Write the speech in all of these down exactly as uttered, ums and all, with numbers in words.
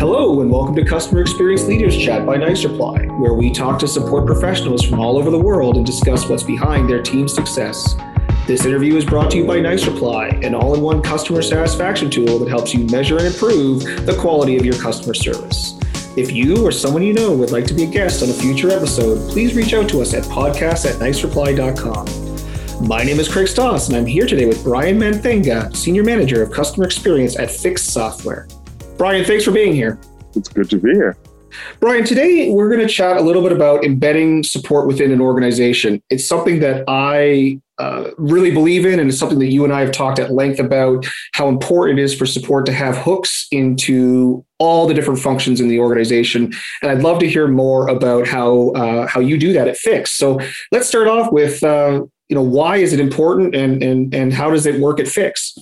Hello, and welcome to Customer Experience Leaders Chat by Nicereply, where we talk to support professionals from all over the world and discuss what's behind their team's success. This interview is brought to you by Nicereply, an all-in-one customer satisfaction tool that helps you measure and improve the quality of your customer service. If you or someone you know would like to be a guest on a future episode, please reach out to us at podcast at nicereply dot com. My name is Craig Stoss, and I'm here today with Brian Manthinga, Senior Manager of Customer Experience at Fix Software. Brian, thanks for being here. It's good to be here. Brian, today we're going to chat a little bit about embedding support within an organization. It's something that I uh, really believe in, and it's something that you and I have talked at length about how important it is for support to have hooks into all the different functions in the organization. And I'd love to hear more about how uh, how you do that at Fix. So let's start off with uh, you know why is it important, and and and how does it work at Fix?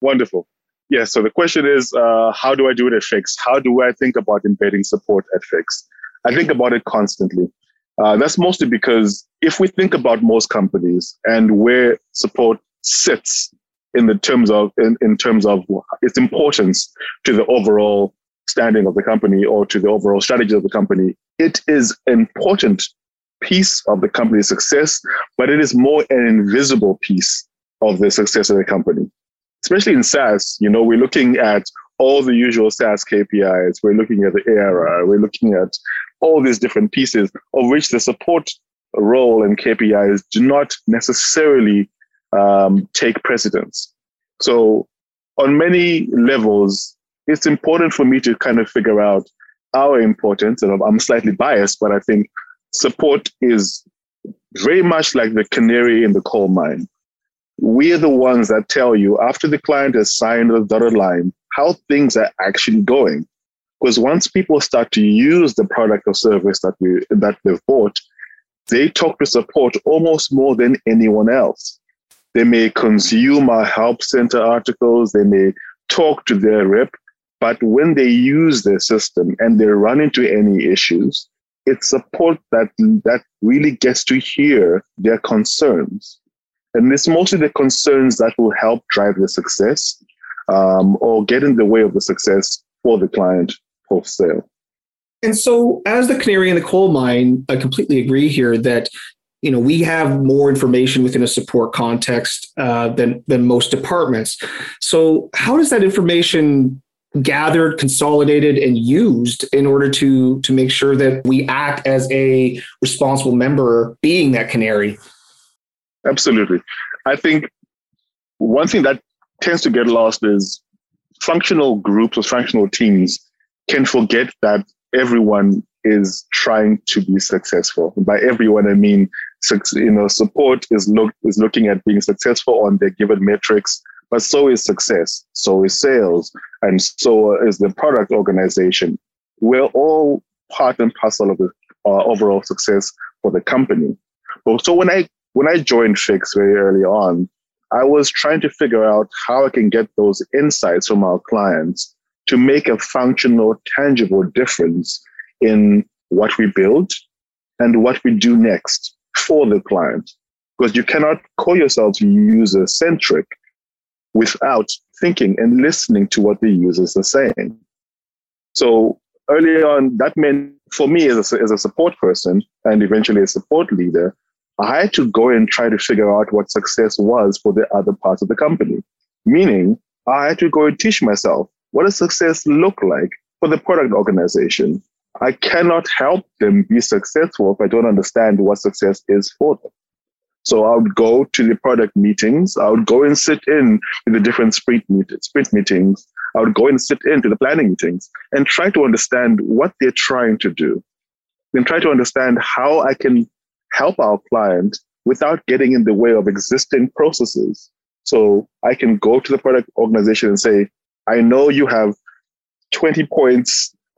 Wonderful. Yeah, so the question is, uh, how do I do it at Fix? How do I think about embedding support at Fix? I think about it constantly. Uh, that's mostly because if we think about most companies and where support sits in the terms of in, in terms of its importance to the overall standing of the company or to the overall strategy of the company, it is an important piece of the company's success, but it is more an invisible piece of the success of the company. Especially in SaaS, you know, we're looking at all the usual SaaS K P Is. We're looking at the A R R. We're looking at all these different pieces of which the support role and K P Is do not necessarily um, take precedence. So on many levels, it's important for me to kind of figure out our importance. And I'm slightly biased, but I think support is very much like the canary in the coal mine. We're the ones that tell you after the client has signed the dotted line, how things are actually going. Because once people start to use the product or service that we that they've bought, they talk to support almost more than anyone else. They may consume our help center articles, they may talk to their rep, but when they use their system and they run into any issues, it's support that that really gets to hear their concerns. And it's mostly the concerns that will help drive the success um, or get in the way of the success for the client post-sale. And so as the canary in the coal mine, I completely agree here that, you know, we have more information within a support context uh, than, than most departments. So how does that information gathered, consolidated, and used in order to, to make sure that we act as a responsible member being that canary? Absolutely. I think one thing that tends to get lost is functional groups or functional teams can forget that everyone is trying to be successful. And by everyone, I mean, you know, support is look is looking at being successful on their given metrics, but so is success, so is sales, and so is the product organization. We're all part and parcel of the uh, overall success for the company. So when I When I joined Fix very early on, I was trying to figure out how I can get those insights from our clients to make a functional, tangible difference in what we build and what we do next for the client. Because you cannot call yourself user-centric without thinking and listening to what the users are saying. So early on, that meant for me as a, as a support person and eventually a support leader, I had to go and try to figure out what success was for the other parts of the company. Meaning, I had to go and teach myself, what does success look like for the product organization? I cannot help them be successful if I don't understand what success is for them. So I would go to the product meetings. I would go and sit in to the different sprint, meet, sprint meetings. I would go and sit in to the planning meetings and try to understand what they're trying to do. Then try to understand how I can help our client without getting in the way of existing processes. So I can go to the product organization and say, I know you have twenty points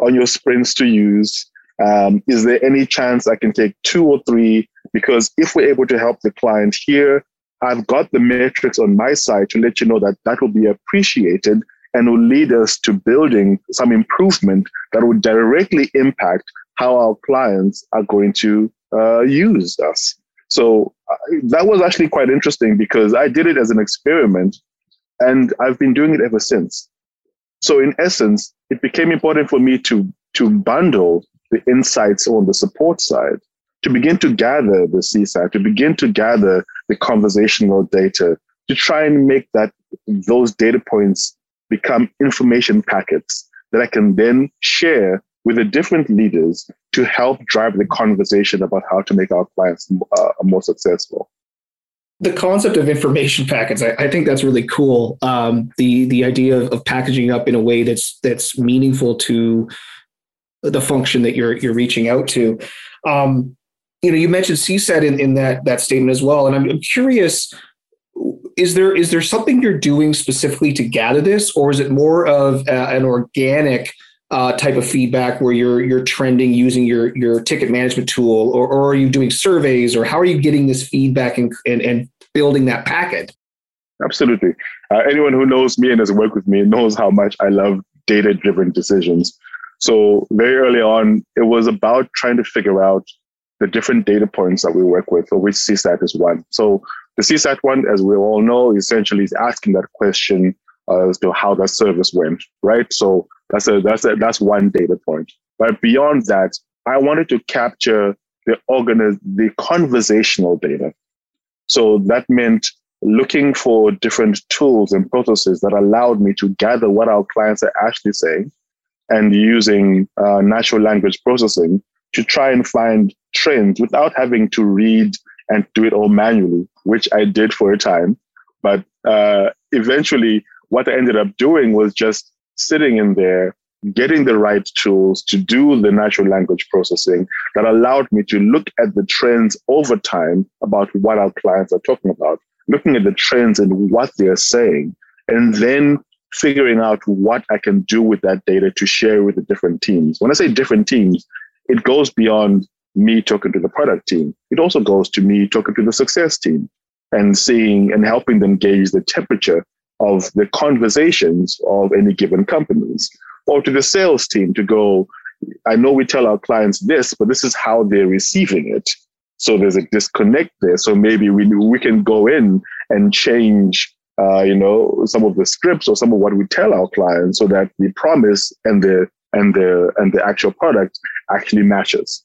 on your sprints to use. Um, is there any chance I can take two or three? Because if we're able to help the client here, I've got the metrics on my side to let you know that that will be appreciated and will lead us to building some improvement that will directly impact how our clients are going to Uh, used us. So uh, that was actually quite interesting because I did it as an experiment and I've been doing it ever since. So in essence, it became important for me to, to bundle the insights on the support side, to begin to gather the C SAT, to begin to gather the conversational data, to try and make that those data points become information packets that I can then share with the different leaders to help drive the conversation about how to make our clients uh, more successful. The concept of information packets, I, I think that's really cool. Um, the the idea of, of packaging up in a way that's that's meaningful to the function that you're you're reaching out to. Um, you know, you mentioned C SAT in, in that that statement as well, and I'm, I'm curious. Is there is there something you're doing specifically to gather this, or is it more of a, an organic uh, type of feedback where you're you're trending using your your ticket management tool, or, or are you doing surveys, or how are you getting this feedback and and, and building that packet? Absolutely. Uh, anyone who knows me and has worked with me knows how much I love data-driven decisions. So very early on, it was about trying to figure out the different data points that we work with, or which C SAT is one. So the C SAT one, as we all know, essentially is asking that question uh, as to how that service went, right? So that's a, that's a, that's one data point. But beyond that, I wanted to capture the organi- the conversational data. So that meant looking for different tools and processes that allowed me to gather what our clients are actually saying, and using uh, natural language processing to try and find trends without having to read and do it all manually, which I did for a time. But uh, eventually, what I ended up doing was just sitting in there, getting the right tools to do the natural language processing that allowed me to look at the trends over time about what our clients are talking about, looking at the trends and what they are saying, and then figuring out what I can do with that data to share with the different teams. When I say different teams, it goes beyond me talking to the product team. It also goes to me talking to the success team and seeing and helping them gauge the temperature of the conversations of any given companies, or to the sales team to go, I know we tell our clients this, but this is how they're receiving it. So there's a disconnect there. So maybe we we can go in and change uh, you know, some of the scripts or some of what we tell our clients so that the promise and the and the and the actual product actually matches.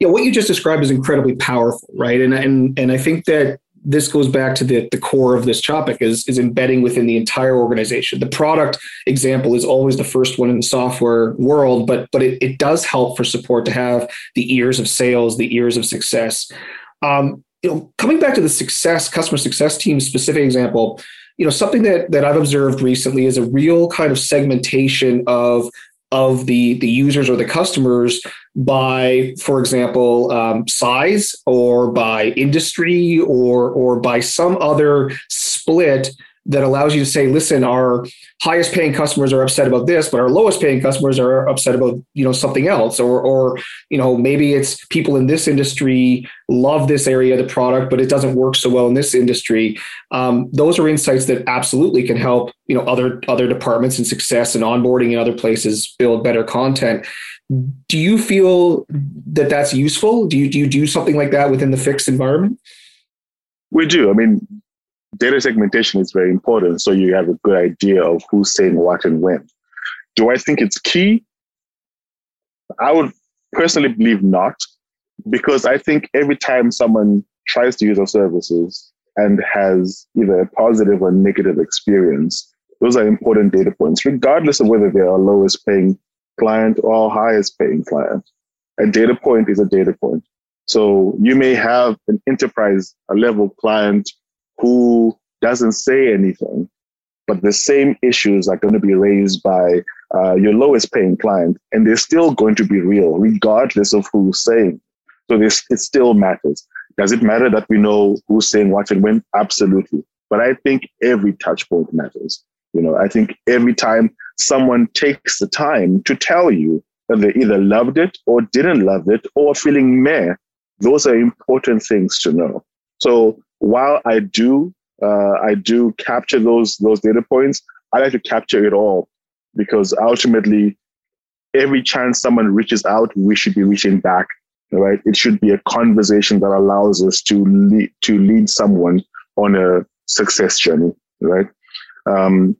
Yeah, what you just described is incredibly powerful, right? And and and I think that this goes back to the, the core of this topic is, is embedding within the entire organization. The product example is always the first one in the software world, but but it, it does help for support to have the ears of sales, the ears of success. Um, you know, coming back to the success, customer success team specific example, you know, something that that I've observed recently is a real kind of segmentation of of the, the users or the customers by, for example, um, size, or by industry, or or by some other split that allows you to say, listen, our highest paying customers are upset about this, but our lowest paying customers are upset about, you know, something else, or or you know, maybe it's people in this industry love this area of the product, but it doesn't work so well in this industry. Um, those are insights that absolutely can help, you know, other other departments in success and onboarding in other places build better content. Do you feel that that's useful? Do you do you do something like that within the Fix environment? We do. I mean, data segmentation is very important, so you have a good idea of who's saying what and when. Do I think it's key? I would personally believe not, because I think every time someone tries to use our services and has either a positive or negative experience, those are important data points, regardless of whether they are lowest paying client or highest paying client. A data point is a data point. So you may have an enterprise level client who doesn't say anything, but the same issues are going to be raised by uh, your lowest paying client, and they're still going to be real, regardless of who's saying. So this, it still matters. Does it matter that we know who's saying what and when? Absolutely. But I think every touch point matters. You know, I think every time someone takes the time to tell you that they either loved it or didn't love it or feeling meh, those are important things to know. So while I do, uh, I do capture those those data points, I like to capture it all, because ultimately, every chance someone reaches out, we should be reaching back, right? It should be a conversation that allows us to lead to lead someone on a success journey, right? Um,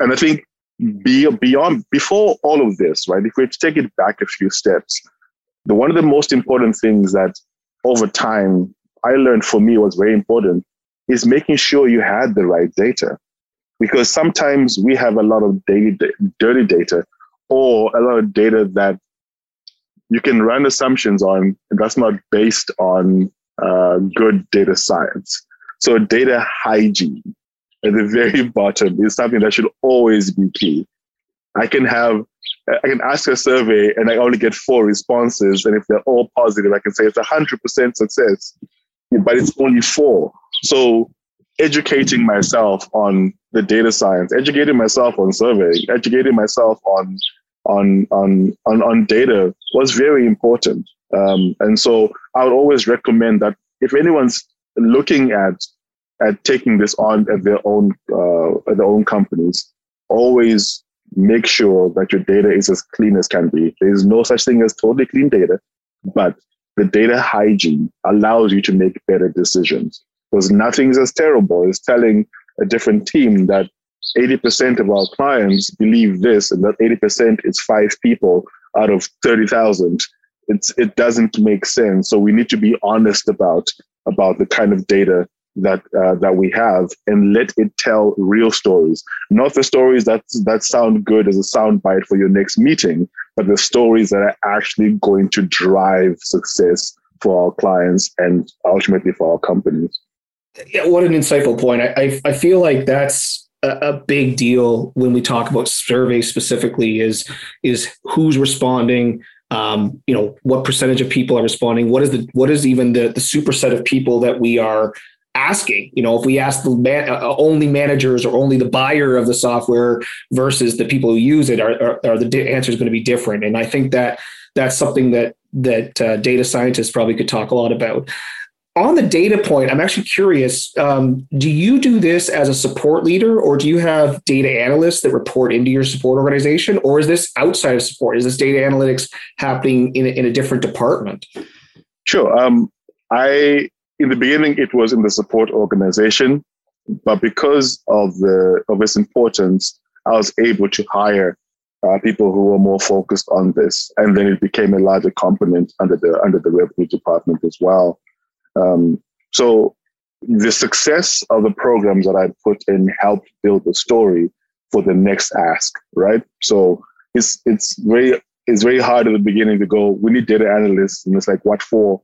and I think beyond, before all of this, right, if we take it back a few steps, the one of the most important things that over time I learned for me was very important is making sure you had the right data. Because sometimes we have a lot of dirty, dirty data or a lot of data that you can run assumptions on, and that's not based on uh, good data science. So data hygiene at the very bottom is something that should always be key. I can have, I can ask a survey and I only get four responses. And if they're all positive, I can say it's a hundred percent success, but it's only four. So educating myself on the data science, educating myself on survey, educating myself on, on, on, on, on data was very important. Um, and so I would always recommend that if anyone's looking at, at taking this on at their own, uh, at their own companies, always make sure that your data is as clean as can be. There is no such thing as totally clean data, but the data hygiene allows you to make better decisions. Because nothing's as terrible as telling a different team that eighty percent of our clients believe this and that eighty percent is five people out of thirty thousand. It's, it doesn't make sense. So we need to be honest about, about the kind of data that, uh, that we have and let it tell real stories, not the stories that, that sound good as a sound bite for your next meeting, but the stories that are actually going to drive success for our clients and ultimately for our companies. Yeah, what an insightful point. I, I, I feel like that's a, a big deal when we talk about surveys specifically is, is who's responding, um, you know, what percentage of people are responding, what is the, what is even the, the superset of people that we are asking, you know, if we ask the man, uh, only managers or only the buyer of the software versus the people who use it, are, are, are the di- answer is going to be different. And I think that that's something that, that uh, data scientists probably could talk a lot about. On the data point, I'm actually curious, um, do you do this as a support leader or do you have data analysts that report into your support organization, or is this outside of support? Is this data analytics happening in a, in a different department? Sure. Um, I, in the beginning, it was in the support organization, but because of the of its importance, I was able to hire Uh, people who were more focused on this, and then it became a larger component under the under the revenue department as well. Um, so the success of the programs that I put in helped build the story for the next ask, right? So it's it's very it's very hard at the beginning to go, we need data analysts, and it's like, what for?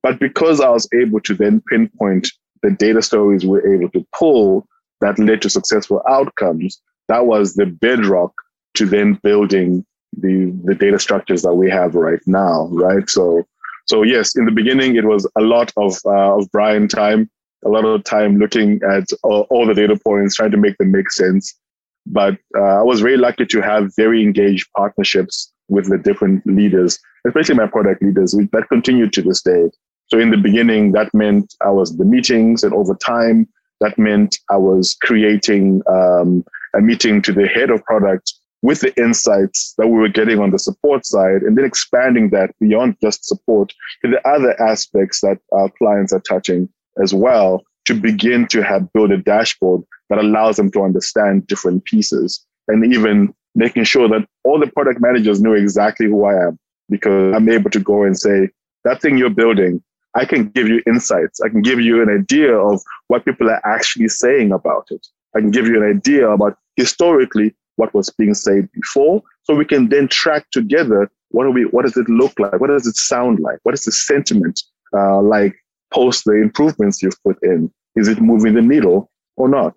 But because I was able to then pinpoint the data stories we were able to pull that led to successful outcomes, that was the bedrock to then building the, the data structures that we have right now, right? So, so yes, in the beginning, it was a lot of, uh, of Brian time, a lot of time looking at all, all the data points, trying to make them make sense. But uh, I was very lucky to have very engaged partnerships with the different leaders, especially my product leaders, which that continued to this day. So in the beginning, that meant I was the meetings, and over time, that meant I was creating um, a meeting to the head of product with the insights that we were getting on the support side, and then expanding that beyond just support to the other aspects that our clients are touching as well, to begin to have build a dashboard that allows them to understand different pieces, and even making sure that all the product managers knew exactly who I am, because I'm able to go and say, that thing you're building, I can give you insights. I can give you an idea of what people are actually saying about it. I can give you an idea about historically what was being said before, so we can then track together what are we, what does it look like, what does it sound like, what is the sentiment uh, like post the improvements you've put in? Is it moving the needle or not?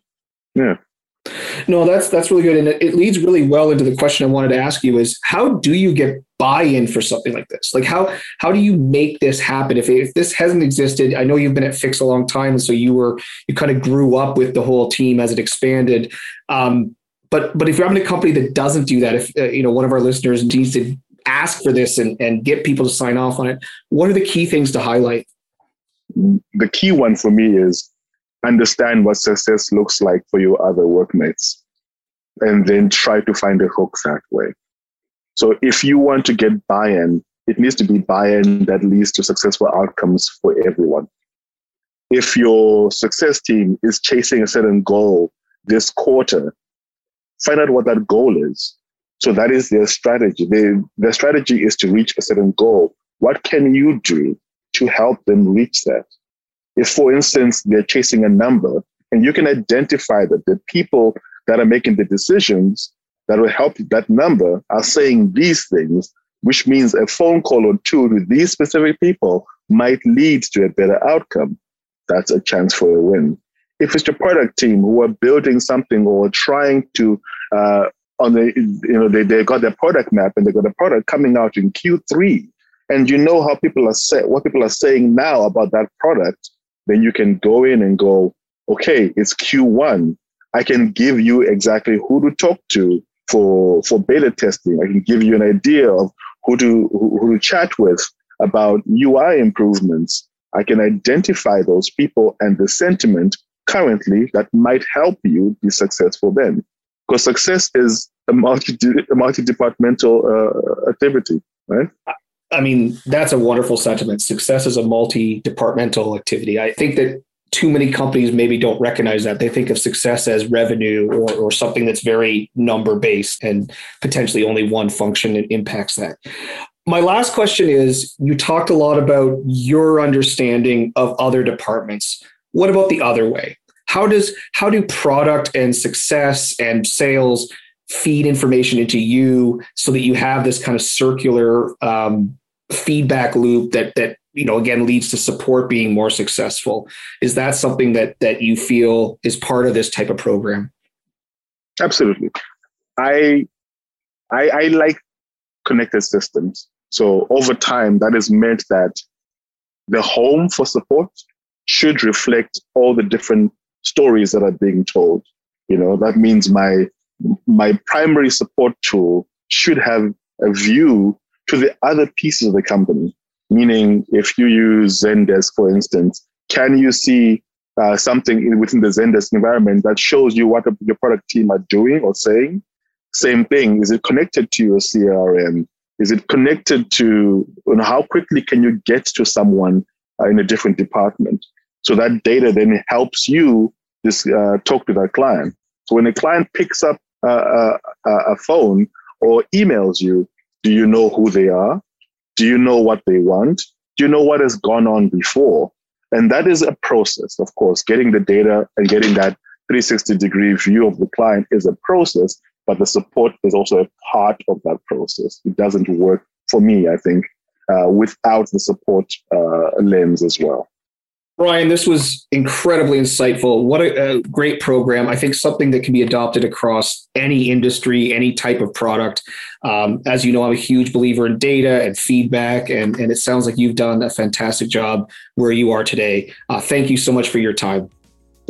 Yeah. No, that's that's really good, and it, it leads really well into the question I wanted to ask you: is how do you get buy-in for something like this? Like how how do you make this happen? If if this hasn't existed, I know you've been at Fix a long time, and so you were you kind of grew up with the whole team as it expanded. Um, But but if you're having a company that doesn't do that, if uh, you know one of our listeners needs to ask for this and, and get people to sign off on it, what are the key things to highlight? The key one for me is understand what success looks like for your other workmates, and then try to find a hook that way. So if you want to get buy-in, it needs to be buy-in that leads to successful outcomes for everyone. If your success team is chasing a certain goal this quarter, find out what that goal is. So that is their strategy. They, their strategy is to reach a certain goal. What can you do to help them reach that? If, for instance, they're chasing a number, and you can identify that the people that are making the decisions that will help that number are saying these things, which means a phone call or two to these specific people might lead to a better outcome. That's a chance for a win. If it's the product team who are building something or trying to, uh, on the, you know, they, they got their product map and they got a product coming out in Q three, and you know how people are say, what people are saying now about that product, then you can go in and go, okay, it's Q one. I can give you exactly who to talk to for, for beta testing. I can give you an idea of who to, who, who to chat with about U I improvements. I can identify those people and the sentiment currently that might help you be successful then. Because success is a multi, a multi-departmental uh, activity, right? I mean, that's a wonderful sentiment. Success is a multi-departmental activity. I think that too many companies maybe don't recognize that. They think of success as revenue or, or something that's very number-based, and potentially only one function impacts that. My last question is, you talked a lot about your understanding of other departments. What about the other way? How does how do product and success and sales feed information into you so that you have this kind of circular um, feedback loop that that you know, again, leads to support being more successful? Is that something that that you feel is part of this type of program? Absolutely. I I, I like connected systems. So over time, that has meant that the home for support should reflect all the different stories that are being told. You know, that means my my primary support tool should have a view to the other pieces of the company. Meaning, if you use Zendesk, for instance, can you see uh, something within the Zendesk environment that shows you what your product team are doing or saying? Same thing. Is it connected to your C R M? Is it connected to, you know, how quickly can you get to someone uh, in a different department? So that data then helps you just uh, talk to that client. So when a client picks up uh, a, a phone or emails you, do you know who they are? Do you know what they want? Do you know what has gone on before? And that is a process, of course. Getting the data and getting that three sixty degree view of the client is a process, but the support is also a part of that process. It doesn't work for me, I think, uh, without the support uh, lens as well. Brian, this was incredibly insightful. What a, a great program. I think something that can be adopted across any industry, any type of product. Um, as you know, I'm a huge believer in data and feedback, and, and it sounds like you've done a fantastic job where you are today. Uh, thank you so much for your time.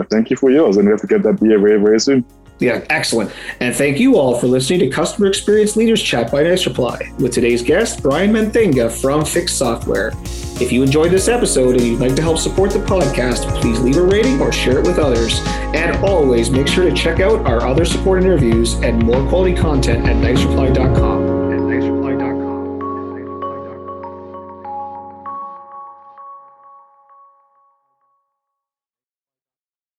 Thank you for yours. And we have to get that beer very, very soon. Yeah, excellent. And thank you all for listening to Customer Experience Leaders Chat by Nicereply with today's guest, Brian Manthinga from Fix Software. If you enjoyed this episode and you'd like to help support the podcast, please leave a rating or share it with others. And always make sure to check out our other support interviews and more quality content at nicereply dot com.